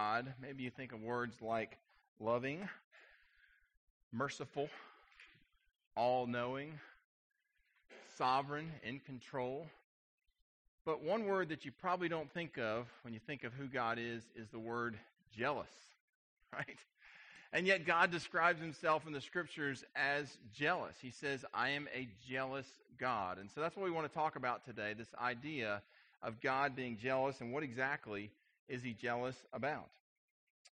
God, maybe you think of words like loving, merciful, all-knowing, sovereign, in control. But one word that you probably don't think of when you think of who God is the word jealous, right? And yet God describes himself in the scriptures as jealous. He says, I am a jealous God. And so that's what we want to talk about today, this idea of God being jealous and what exactly is he jealous about.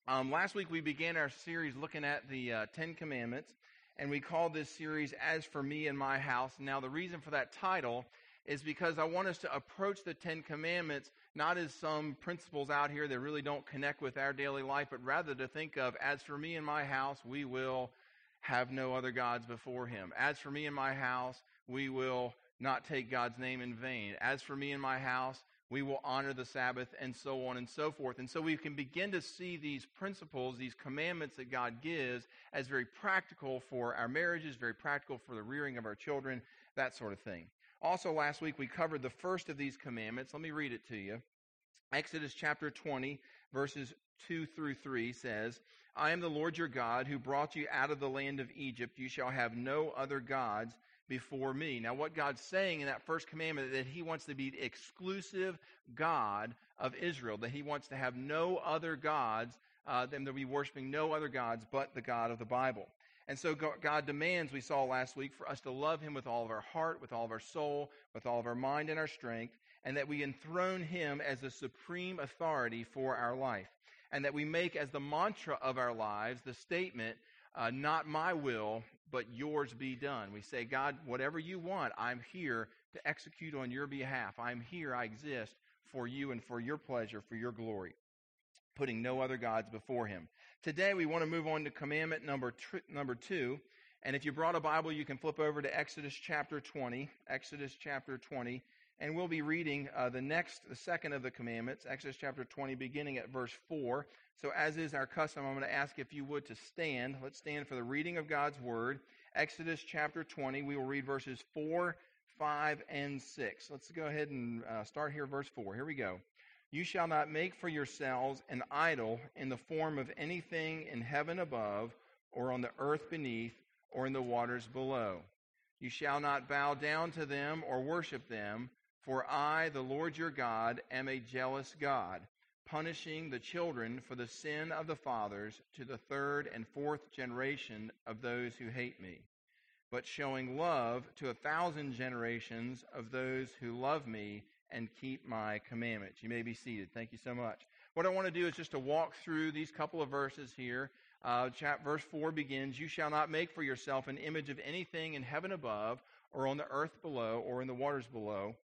Last week we began our series looking at the Ten Commandments, and we called this series, As For Me and My House. Now the reason for that title is because I want us to approach the Ten Commandments not as some principles out here that really don't connect with our daily life, but rather to think of, as for me and my house, we will have no other gods before him. As for me and my house, we will not take God's name in vain. As for me and my house, we will honor the Sabbath, and so on and so forth. And so we can begin to see these principles, these commandments that God gives as very practical for our marriages, very practical for the rearing of our children, that sort of thing. Also, last week, we covered the first of these commandments. Let me read it to you. Exodus chapter 20, verses 2 through 3 says, I am the Lord your God who brought you out of the land of Egypt. You shall have no other gods before me. Now, what God's saying in that first commandment is that he wants to be the exclusive God of Israel, that he wants to have no other gods, them to be worshiping no other gods but the God of the Bible. And so God demands, we saw last week, for us to love him with all of our heart, with all of our soul, with all of our mind and our strength, and that we enthrone him as the supreme authority for our life, and that we make as the mantra of our lives the statement, not my will, but yours be done. We say, God, whatever you want, I'm here to execute on your behalf. I'm here, I exist for you and for your pleasure, for your glory, putting no other gods before him. Today we want to move on to commandment number two, and if you brought a Bible, you can flip over to Exodus chapter 20, and we'll be reading the second of the commandments, Exodus chapter 20, beginning at verse 4. So as is our custom, I'm going to ask if you would to stand. Let's stand for the reading of God's word. Exodus chapter 20, we will read verses 4, 5, and 6. Let's go ahead and start here, verse 4. Here we go. You shall not make for yourselves an idol in the form of anything in heaven above, or on the earth beneath, or in the waters below. You shall not bow down to them or worship them, for I, the Lord your God, am a jealous God, punishing the children for the sin of the fathers to the third and fourth generation of those who hate me, but showing love to 1,000 generations of those who love me and keep my commandments. You may be seated. Thank you so much. What I want to do is just to walk through these couple of verses here. Verse 4 begins, You shall not make for yourself an image of anything in heaven above, or on the earth below, or in the waters below.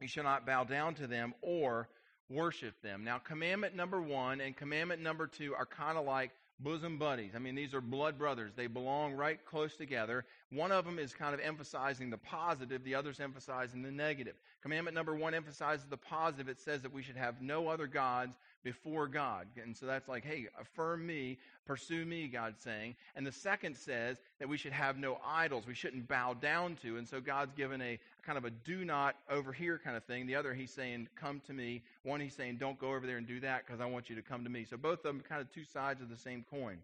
You shall not bow down to them or worship them. Now, commandment number 1 and commandment number 2 are kind of like bosom buddies. I mean, these are blood brothers. They belong right close together. One of them is kind of emphasizing the positive. The other's emphasizing the negative. Commandment number 1 emphasizes the positive. It says that we should have no other gods before God. And so that's like, hey, affirm me, pursue me, God's saying. And the second says that we should have no idols. We shouldn't bow down to. And so God's given a kind of a do not over here kind of thing. The other, he's saying, come to me. One, he's saying, don't go over there and do that because I want you to come to me. So both of them kind of two sides of the same coin.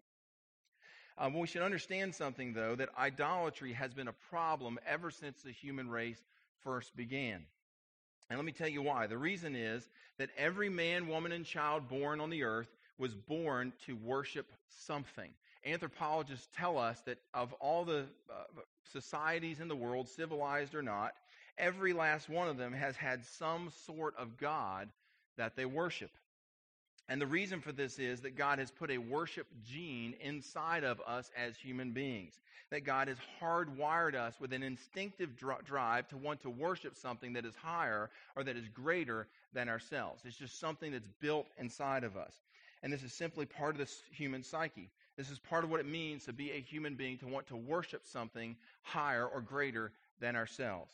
We should understand something, though, that idolatry has been a problem ever since the human race first began. And let me tell you why. The reason is that every man, woman, and child born on the earth was born to worship something. Anthropologists tell us that of all the societies in the world, civilized or not, every last one of them has had some sort of God that they worship. And the reason for this is that God has put a worship gene inside of us as human beings, that God has hardwired us with an instinctive drive to want to worship something that is higher or that is greater than ourselves. It's just something that's built inside of us. And this is simply part of this human psyche. This is part of what it means to be a human being, to want to worship something higher or greater than ourselves.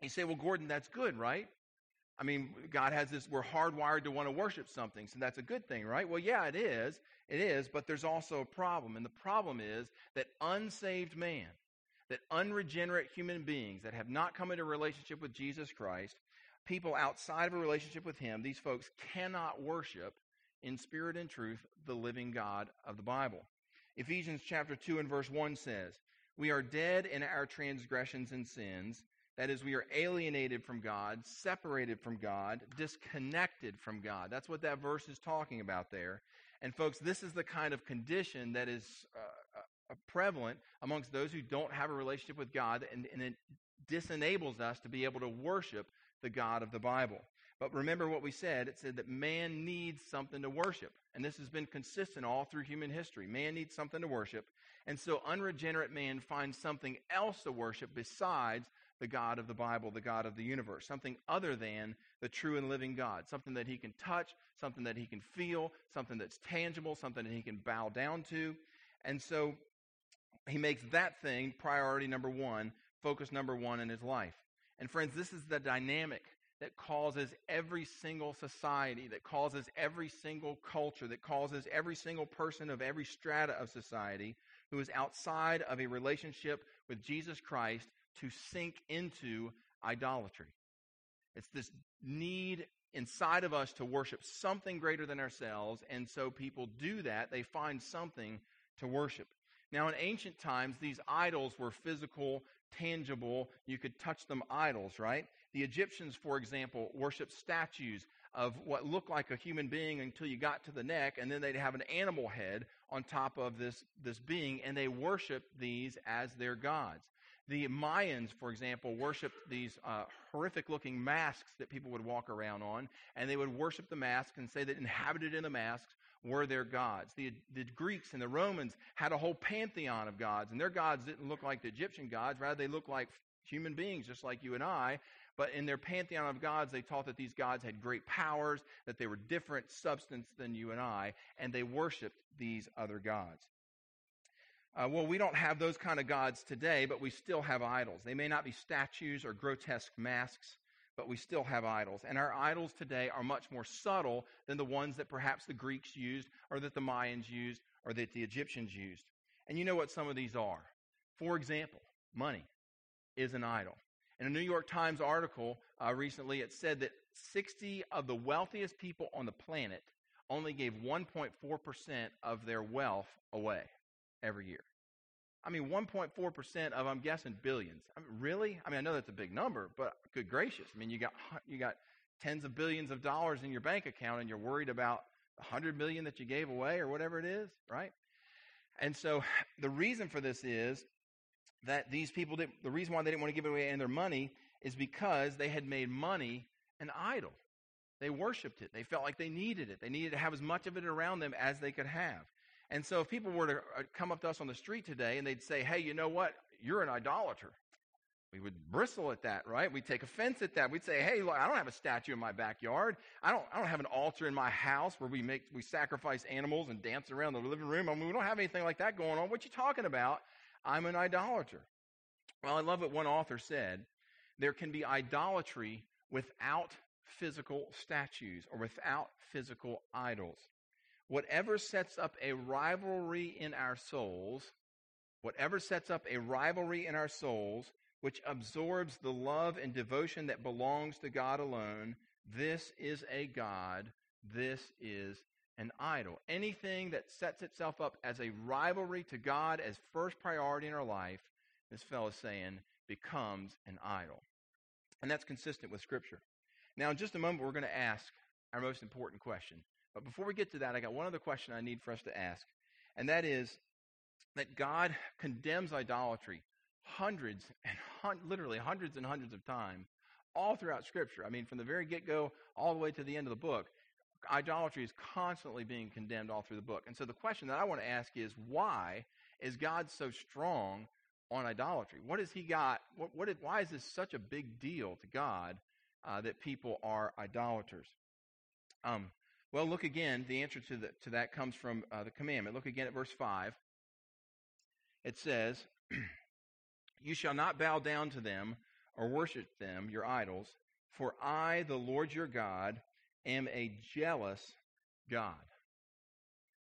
And you say, well, Gordon, that's good, right? I mean, God has this, we're hardwired to want to worship something, so that's a good thing, right? Well, yeah, it is, but there's also a problem, and the problem is that unsaved man, that unregenerate human beings that have not come into a relationship with Jesus Christ, people outside of a relationship with him, these folks cannot worship in spirit and truth, the living God of the Bible. Ephesians chapter 2 and verse 1 says, "We are dead in our transgressions and sins." That is, we are alienated from God, separated from God, disconnected from God. That's what that verse is talking about there. And folks, this is the kind of condition that is prevalent amongst those who don't have a relationship with God, and it disenables us to be able to worship the God of the Bible. But remember what we said. It said that man needs something to worship. And this has been consistent all through human history. Man needs something to worship. And so unregenerate man finds something else to worship besides the God of the Bible, the God of the universe, something other than the true and living God, something that he can touch, something that he can feel, something that's tangible, something that he can bow down to. And so he makes that thing priority number one, focus number one in his life. And friends, this is the dynamic that causes every single society, that causes every single culture, that causes every single person of every strata of society who is outside of a relationship with Jesus Christ to sink into idolatry. It's this need inside of us to worship something greater than ourselves, and so people do that. They find something to worship. Now, in ancient times, these idols were physical, tangible, you could touch them idols, right? The Egyptians, for example, worshiped statues of what looked like a human being until you got to the neck, and then they'd have an animal head on top of this being, and they worshiped these as their gods. The Mayans, for example, worshipped these horrific-looking masks that people would walk around on, and they would worship the masks and say that inhabited in the masks were their gods. The Greeks and the Romans had a whole pantheon of gods, and their gods didn't look like the Egyptian gods. Rather, they looked like human beings, just like you and I. But in their pantheon of gods, they taught that these gods had great powers, that they were different substance than you and I, and they worshipped these other gods. Well, we don't have those kind of gods today, but we still have idols. They may not be statues or grotesque masks, but we still have idols. And our idols today are much more subtle than the ones that perhaps the Greeks used or that the Mayans used or that the Egyptians used. And you know what some of these are. For example, money is an idol. In a New York Times article recently, it said that 60 of the wealthiest people on the planet only gave 1.4% of their wealth away every year. I mean, 1.4% of, I'm guessing, billions. I mean, really? I mean, I know that's a big number, but good gracious. I mean, you got tens of billions of dollars in your bank account, and you're worried about $100 million that you gave away or whatever it is, right? And so the reason for this is that these people didn't, the reason why they didn't want to give away their money is because they had made money an idol. They worshipped it. They felt like they needed it. They needed to have as much of it around them as they could have. And so if people were to come up to us on the street today and they'd say, hey, you know what? You're an idolater. We would bristle at that, right? We'd take offense at that. We'd say, hey, look, I don't have a statue in my backyard. I don't have an altar in my house where we sacrifice animals and dance around the living room. I mean, we don't have anything like that going on. What you talking about? I'm an idolater. Well, I love what one author said. There can be idolatry without physical statues or without physical idols. Whatever sets up a rivalry in our souls, which absorbs the love and devotion that belongs to God alone, this is a god, this is an idol. Anything that sets itself up as a rivalry to God as first priority in our life, this fellow is saying, becomes an idol. And that's consistent with Scripture. Now, in just a moment, we're going to ask our most important question. But before we get to that, I got one other question I need for us to ask, and that is that God condemns idolatry hundreds and hundreds of times all throughout Scripture. I mean, from the very get-go all the way to the end of the book, idolatry is constantly being condemned all through the book. And so the question that I want to ask is, why is God so strong on idolatry? What has he got? Why is this such a big deal to God that people are idolaters? Well, look again, the answer to that comes from the commandment. Look again at verse 5. It says, "You shall not bow down to them or worship them, your idols, for I, the Lord your God, am a jealous God."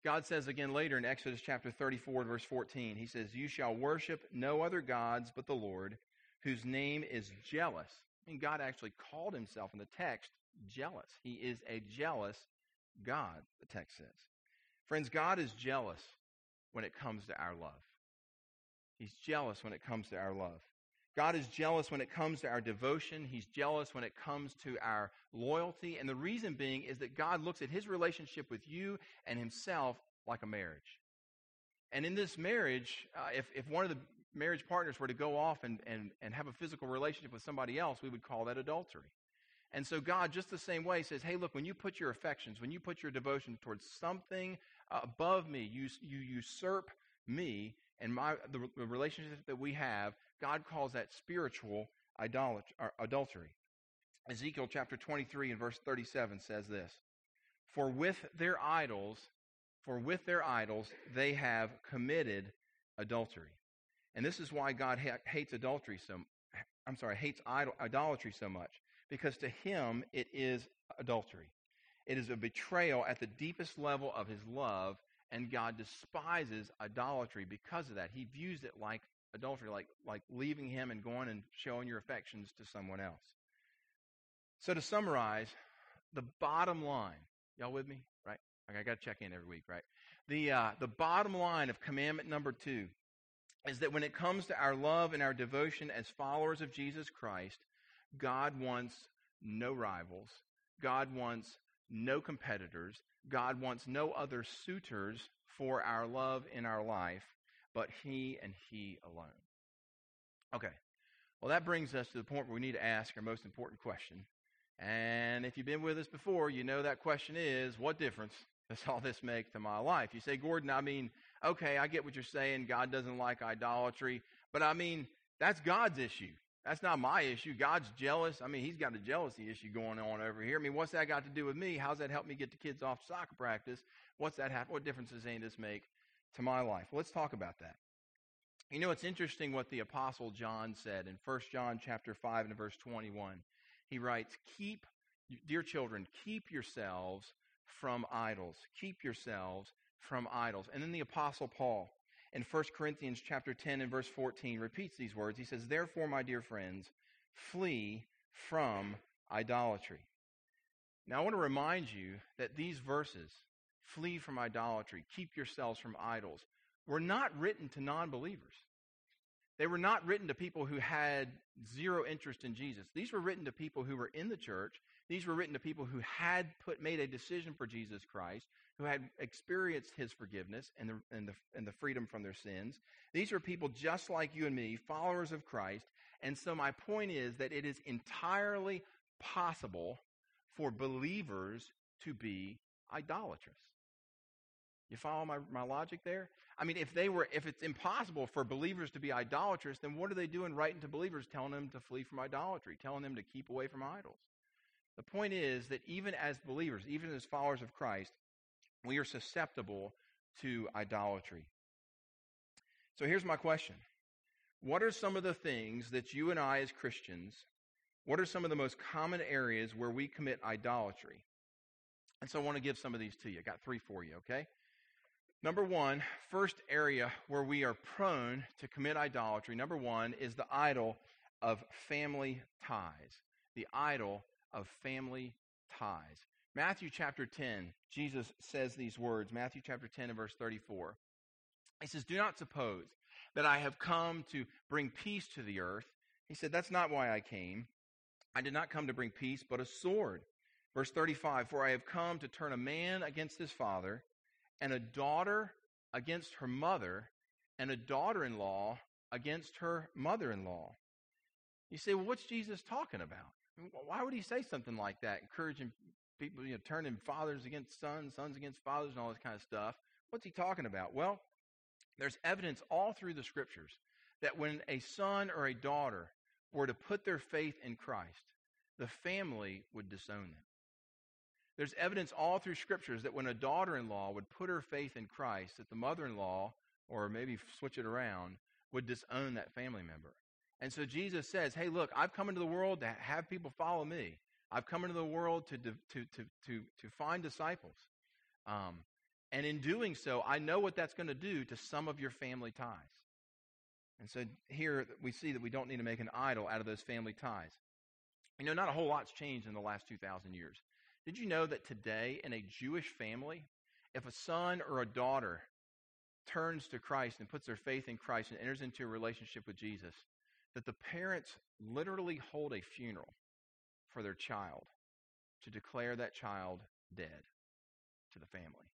God says again later in Exodus chapter 34, verse 14, he says, "You shall worship no other gods but the Lord, whose name is jealous." I mean, God actually called himself in the text jealous. He is a jealous God, the text says. Friends, God is jealous when it comes to our love. He's jealous when it comes to our love. God is jealous when it comes to our devotion. He's jealous when it comes to our loyalty. And the reason being is that God looks at his relationship with you and himself like a marriage. And in this marriage, if one of the marriage partners were to go off and have a physical relationship with somebody else, we would call that adultery. And so God, just the same way, says, hey, look, when you put your affections, when you put your devotion towards something above me, you usurp me and the relationship that we have. God calls that spiritual adultery. Ezekiel chapter 23 and verse 37 says this, For with their idols they have committed adultery. And this is why God hates idolatry so much, because to him it is adultery. It is a betrayal at the deepest level of his love, and God despises idolatry because of that. He views it like adultery, like leaving him and going and showing your affections to someone else. So to summarize, the bottom line, y'all with me, right? Like I got to check in every week, right? The bottom line of commandment number 2 is that when it comes to our love and our devotion as followers of Jesus Christ, God wants no rivals. God wants no competitors. God wants no other suitors for our love in our life, but he and he alone. Okay, well, that brings us to the point where we need to ask our most important question. And if you've been with us before, you know that question is, what difference does all this make to my life? You say, Gordon, I mean, okay, I get what you're saying. God doesn't like idolatry. But I mean, that's God's issue. That's not my issue. God's jealous. I mean, he's got a jealousy issue going on over here. I mean, what's that got to do with me? How's that help me get the kids off soccer practice? What difference does any of this make to my life? Well, let's talk about that. You know, it's interesting what the Apostle John said in 1 John chapter 5 and verse 21. He writes, dear children, keep yourselves from idols. Keep yourselves from idols. And then the Apostle Paul in 1 Corinthians chapter 10 and verse 14 repeats these words. He says, therefore, my dear friends, flee from idolatry. Now, I want to remind you that these verses, flee from idolatry, keep yourselves from idols, were not written to non-believers. They were not written to people who had zero interest in Jesus. These were written to people who were in the church. These were written to people who had made a decision for Jesus Christ, who had experienced his forgiveness and the freedom from their sins. These were people just like you and me, followers of Christ. And so my point is that it is entirely possible for believers to be idolatrous. You follow my logic there? I mean, if it's impossible for believers to be idolatrous, then what are they doing writing to believers, telling them to flee from idolatry, telling them to keep away from idols? The point is that even as believers, even as followers of Christ, we are susceptible to idolatry. So here's my question. What are some of the things that you and I as Christians, what are some of the most common areas where we commit idolatry? And so I want to give some of these to you. I got 3 for you, okay? Number 1, first area where we are prone to commit idolatry, number 1 is the idol of family ties. The idol of family ties. Matthew chapter 10, Jesus says these words, Matthew chapter 10 and verse 34. He says, do not suppose that I have come to bring peace to the earth. He said, that's not why I came. I did not come to bring peace, but a sword. Verse 35, for I have come to turn a man against his father, and a daughter against her mother, and a daughter-in-law against her mother-in-law. You say, well, what's Jesus talking about? Why would he say something like that, encouraging people, you know, turning fathers against sons, sons against fathers, and all this kind of stuff? What's he talking about? Well, there's evidence all through the Scriptures that when a son or a daughter were to put their faith in Christ, the family would disown them. There's evidence all through Scriptures that when a daughter-in-law would put her faith in Christ, that the mother-in-law, or maybe switch it around, would disown that family member. And so Jesus says, hey, look, I've come into the world to have people follow me. I've come into the world to find disciples. And in doing so, I know what that's going to do to some of your family ties. And so here we see that we don't need to make an idol out of those family ties. You know, not a whole lot's changed in the last 2,000 years. Did you know that today in a Jewish family, if a son or a daughter turns to Christ and puts their faith in Christ and enters into a relationship with Jesus, that the parents literally hold a funeral for their child to declare that child dead to the family?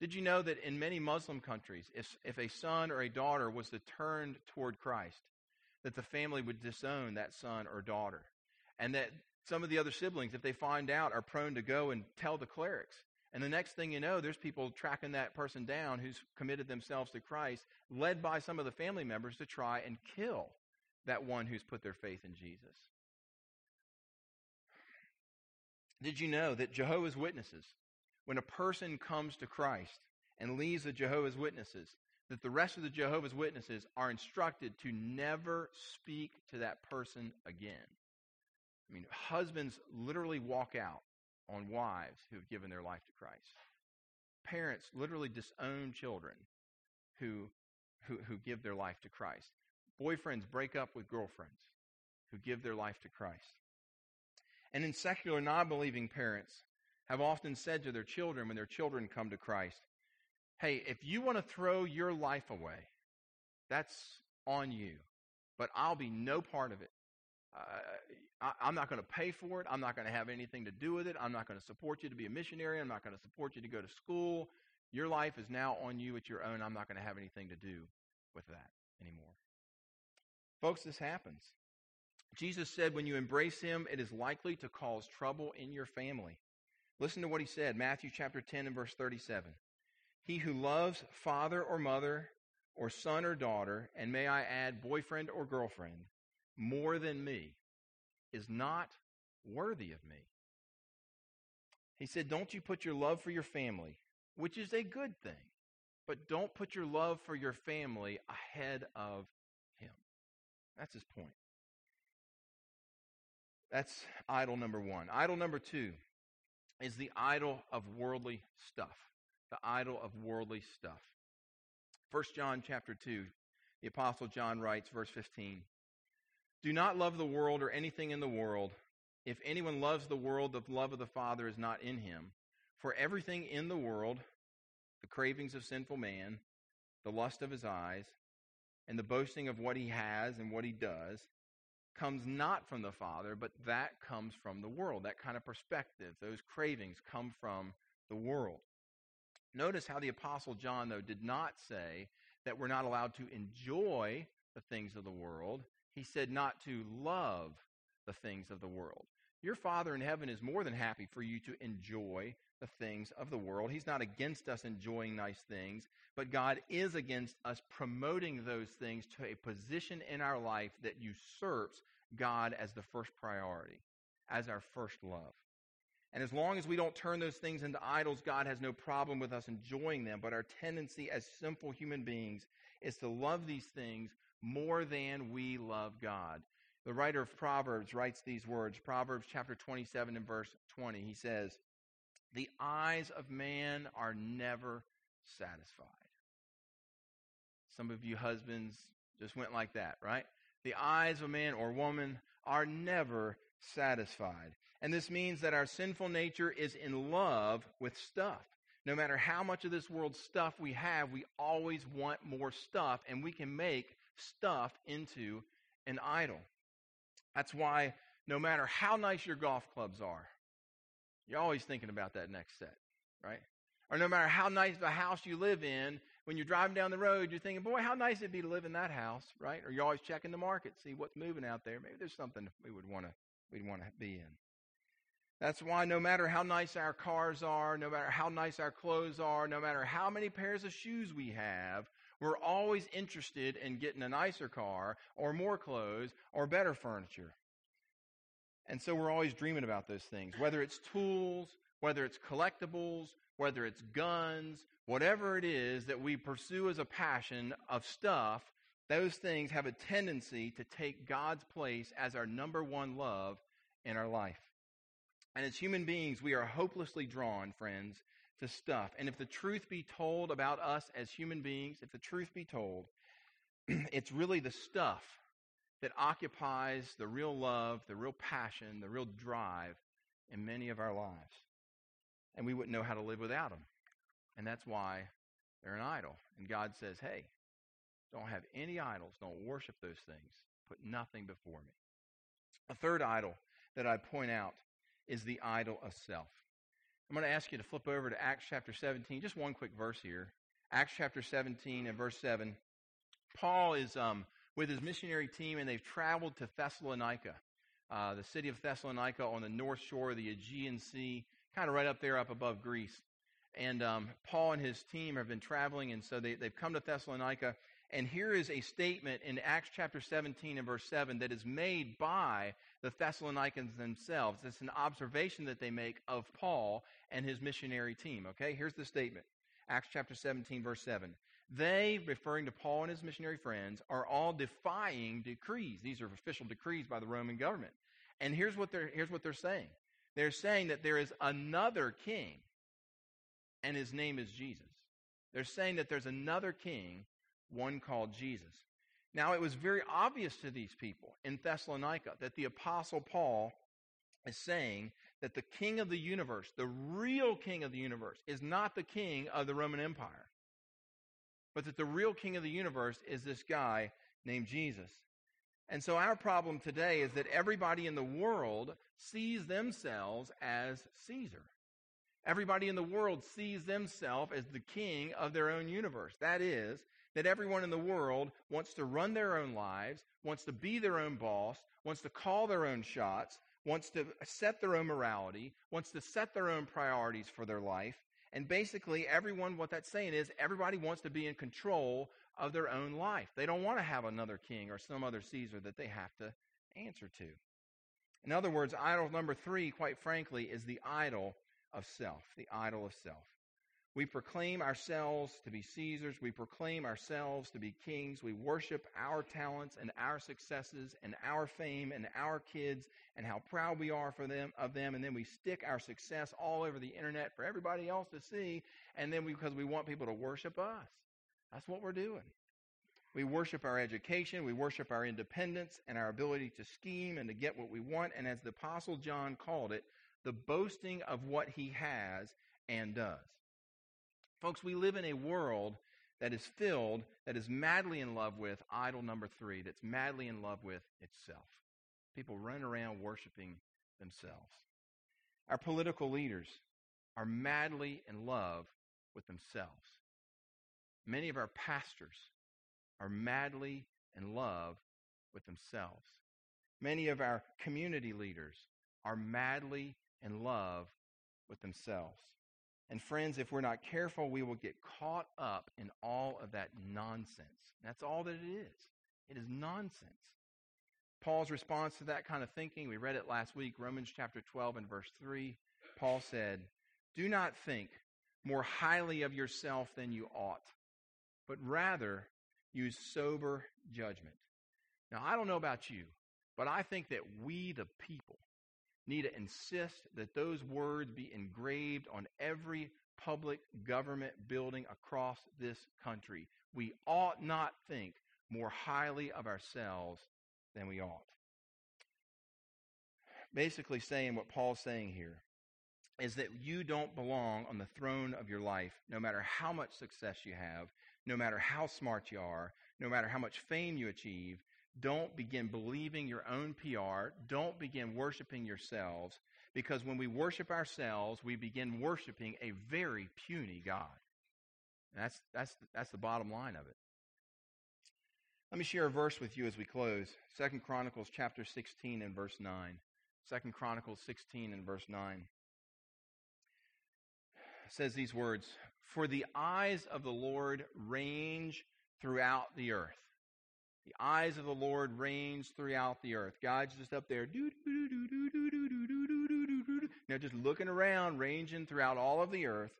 Did you know that in many Muslim countries, if a son or a daughter was to turn toward Christ, that the family would disown that son or daughter, and that some of the other siblings, if they find out, are prone to go and tell the clerics? And the next thing you know, there's people tracking that person down who's committed themselves to Christ, led by some of the family members to try and kill that one who's put their faith in Jesus. Did you know that Jehovah's Witnesses, when a person comes to Christ and leaves the Jehovah's Witnesses, that the rest of the Jehovah's Witnesses are instructed to never speak to that person again? I mean, husbands literally walk out on wives who have given their life to Christ. Parents literally disown children who give their life to Christ. Boyfriends break up with girlfriends who give their life to Christ. And then secular, non-believing parents have often said to their children when their children come to Christ, "Hey, if you want to throw your life away, that's on you, but I'll be no part of it. I'm not going to pay for it. I'm not going to have anything to do with it. I'm not going to support you to be a missionary. I'm not going to support you to go to school. Your life is now on you. It's your own. I'm not going to have anything to do with that anymore." Folks, this happens. Jesus said when you embrace him, it is likely to cause trouble in your family. Listen to what he said, Matthew chapter 10 and verse 37. "He who loves father or mother or son or daughter, and may I add boyfriend or girlfriend, more than me, is not worthy of me." He said, don't you put your love for your family, which is a good thing, but don't put your love for your family ahead of him. That's his point. That's idol number one. Idol number two is the idol of worldly stuff. The idol of worldly stuff. 1 John chapter 2, the Apostle John writes, verse 15, "Do not love the world or anything in the world. If anyone loves the world, the love of the Father is not in him. For everything in the world, the cravings of sinful man, the lust of his eyes, and the boasting of what he has and what he does, comes not from the Father, but that comes from the world." That kind of perspective, those cravings come from the world. Notice how the Apostle John, though, did not say that we're not allowed to enjoy the things of the world. He said not to love the things of the world. Your Father in heaven is more than happy for you to enjoy the things of the world. He's not against us enjoying nice things, but God is against us promoting those things to a position in our life that usurps God as the first priority, as our first love. And as long as we don't turn those things into idols, God has no problem with us enjoying them. But our tendency as simple human beings is to love these things more than we love God. The writer of Proverbs writes these words, Proverbs chapter 27 and verse 20. He says, "The eyes of man are never satisfied." Some of you husbands just went like that, right? The eyes of man or woman are never satisfied. And this means that our sinful nature is in love with stuff. No matter how much of this world's stuff we have, we always want more stuff, and we can make stuff into an idol. That's why no matter how nice your golf clubs are, you're always thinking about that next set, right? Or no matter how nice the house you live in, when you're driving down the road, you're thinking, boy, how nice it'd be to live in that house, right? Or you're always checking the market, see what's moving out there. Maybe there's something we'd want to be in. That's why no matter how nice our cars are, no matter how nice our clothes are, no matter how many pairs of shoes we have, we're always interested in getting a nicer car or more clothes or better furniture. And so we're always dreaming about those things, whether it's tools, whether it's collectibles, whether it's guns, whatever it is that we pursue as a passion of stuff, those things have a tendency to take God's place as our number one love in our life. And as human beings, we are hopelessly drawn, friends, to stuff. And if the truth be told about us as human beings, if the truth be told, it's really the stuff that occupies the real love, the real passion, the real drive in many of our lives. And we wouldn't know how to live without them. And that's why they're an idol. And God says, hey, don't have any idols. Don't worship those things. Put nothing before me. A third idol that I point out is the idol of self. I'm going to ask you to flip over to Acts chapter 17. Just one quick verse here. Acts chapter 17 and verse 7. Paul is with his missionary team, and they've traveled to Thessalonica, the city of Thessalonica on the north shore of the Aegean Sea, kind of right up there up above Greece. And Paul and his team have been traveling, and so they've come to Thessalonica. And here is a statement in Acts chapter 17 and verse 7 that is made by the Thessalonians themselves. It's an observation that they make of Paul and his missionary team. Okay, here's the statement. Acts chapter 17, verse 7. They, referring to Paul and his missionary friends, are all defying decrees. These are official decrees by the Roman government. And here's what they're saying. They're saying that there is another king, and his name is Jesus. They're saying that there's another king, one called Jesus. Now, it was very obvious to these people in Thessalonica that the Apostle Paul is saying that the king of the universe, the real king of the universe, is not the king of the Roman Empire, but that the real king of the universe is this guy named Jesus. And so our problem today is that everybody in the world sees themselves as Caesar. Everybody in the world sees themselves as the king of their own universe. That is, that everyone in the world wants to run their own lives, wants to be their own boss, wants to call their own shots, wants to set their own morality, wants to set their own priorities for their life. And basically, everyone, what that's saying is, everybody wants to be in control of their own life. They don't want to have another king or some other Caesar that they have to answer to. In other words, idol number 3, quite frankly, is the idol of self, the idol of self. We proclaim ourselves to be Caesars. We proclaim ourselves to be kings. We worship our talents and our successes and our fame and our kids and how proud we are of them. And then we stick our success all over the internet for everybody else to see. And then because we want people to worship us. That's what we're doing. We worship our education. We worship our independence and our ability to scheme and to get what we want. And as the Apostle John called it, the boasting of what he has and does. Folks, we live in a world that is madly in love with idol number 3, that's madly in love with itself. People run around worshiping themselves. Our political leaders are madly in love with themselves. Many of our pastors are madly in love with themselves. Many of our community leaders are madly in love with themselves. And friends, if we're not careful, we will get caught up in all of that nonsense. That's all that it is. It is nonsense. Paul's response to that kind of thinking, we read it last week, Romans chapter 12 and verse 3. Paul said, "Do not think more highly of yourself than you ought, but rather use sober judgment." Now, I don't know about you, but I think that we, the people, need to insist that those words be engraved on every public government building across this country. We ought not think more highly of ourselves than we ought. Basically saying what Paul's saying here is that you don't belong on the throne of your life, no matter how much success you have, no matter how smart you are, no matter how much fame you achieve. Don't begin believing your own PR. Don't begin worshiping yourselves, because when we worship ourselves, we begin worshiping a very puny God. And that's the bottom line of it. Let me share a verse with you as we close. 2 Chronicles chapter 16 and verse 9. 2 Chronicles 16 and verse 9 says these words, "For the eyes of the Lord range throughout the earth." The eyes of the Lord range throughout the earth. God's just up there, now just looking around, ranging throughout all of the earth.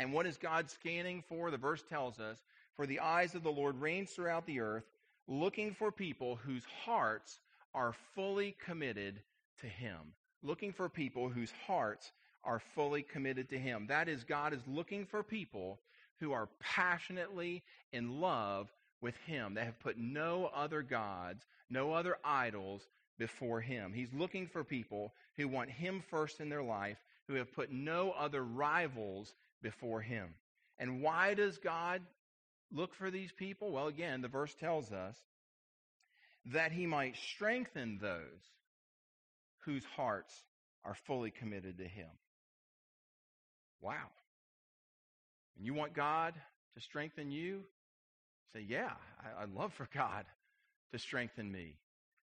And what is God scanning for? The verse tells us, "For the eyes of the Lord range throughout the earth, looking for people whose hearts are fully committed to Him." Looking for people whose hearts are fully committed to Him. That is, God is looking for people who are passionately in love with Him. They have put no other gods, no other idols, before him. He's looking for people who want him first in their life, who have put no other rivals before him. And why does God look for these people? Well, again, the verse tells us that he might strengthen those whose hearts are fully committed to him. Wow. And you want God to strengthen you? Say, yeah, I'd love for God to strengthen me.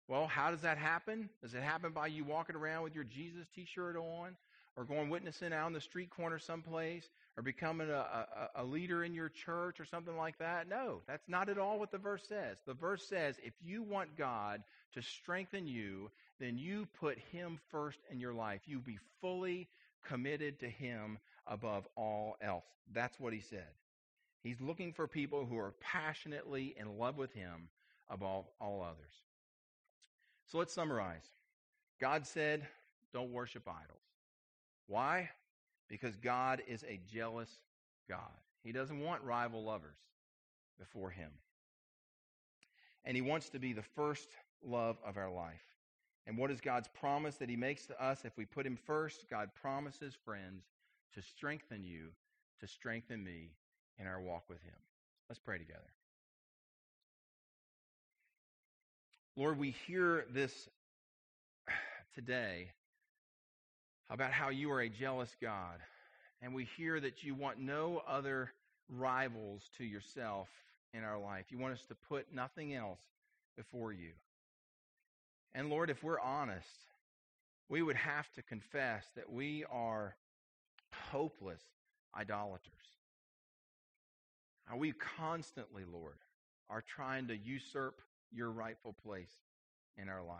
Well, how does that happen? Does it happen by you walking around with your Jesus t-shirt on, or going witnessing out on the street corner someplace, or becoming a leader in your church or something like that? No, that's not at all what the verse says. The verse says, if you want God to strengthen you, then you put him first in your life. You be fully committed to him above all else. That's what he said. He's looking for people who are passionately in love with him above all others. So let's summarize. God said, don't worship idols. Why? Because God is a jealous God. He doesn't want rival lovers before him. And he wants to be the first love of our life. And what is God's promise that he makes to us if we put him first? God promises, friends, to strengthen you, to strengthen me in our walk with him. Let's pray together. Lord, we hear this today about how you are a jealous God, and we hear that you want no other rivals to yourself in our life. You want us to put nothing else before you. And Lord, if we're honest, we would have to confess that we are hopeless idolaters. Now, we constantly, Lord, are trying to usurp your rightful place in our life.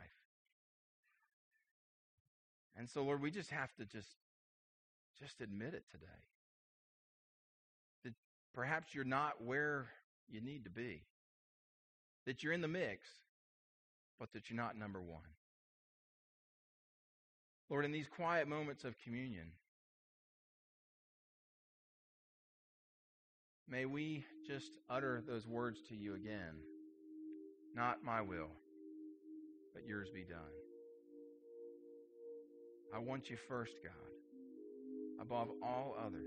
And so, Lord, we just have to just admit it today. That perhaps you're not where you need to be. That you're in the mix, but that you're not number one. Lord, in these quiet moments of communion, may we just utter those words to you again. Not my will, but yours be done. I want you first, God, above all others.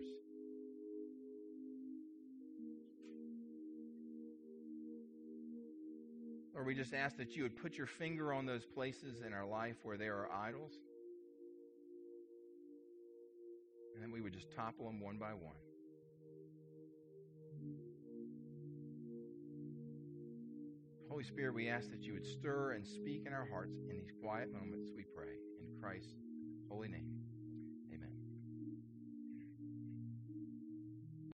Lord, we just ask that you would put your finger on those places in our life where there are idols, and then we would just topple them one by one. Holy Spirit, we ask that you would stir and speak in our hearts in these quiet moments, we pray, in Christ's holy name.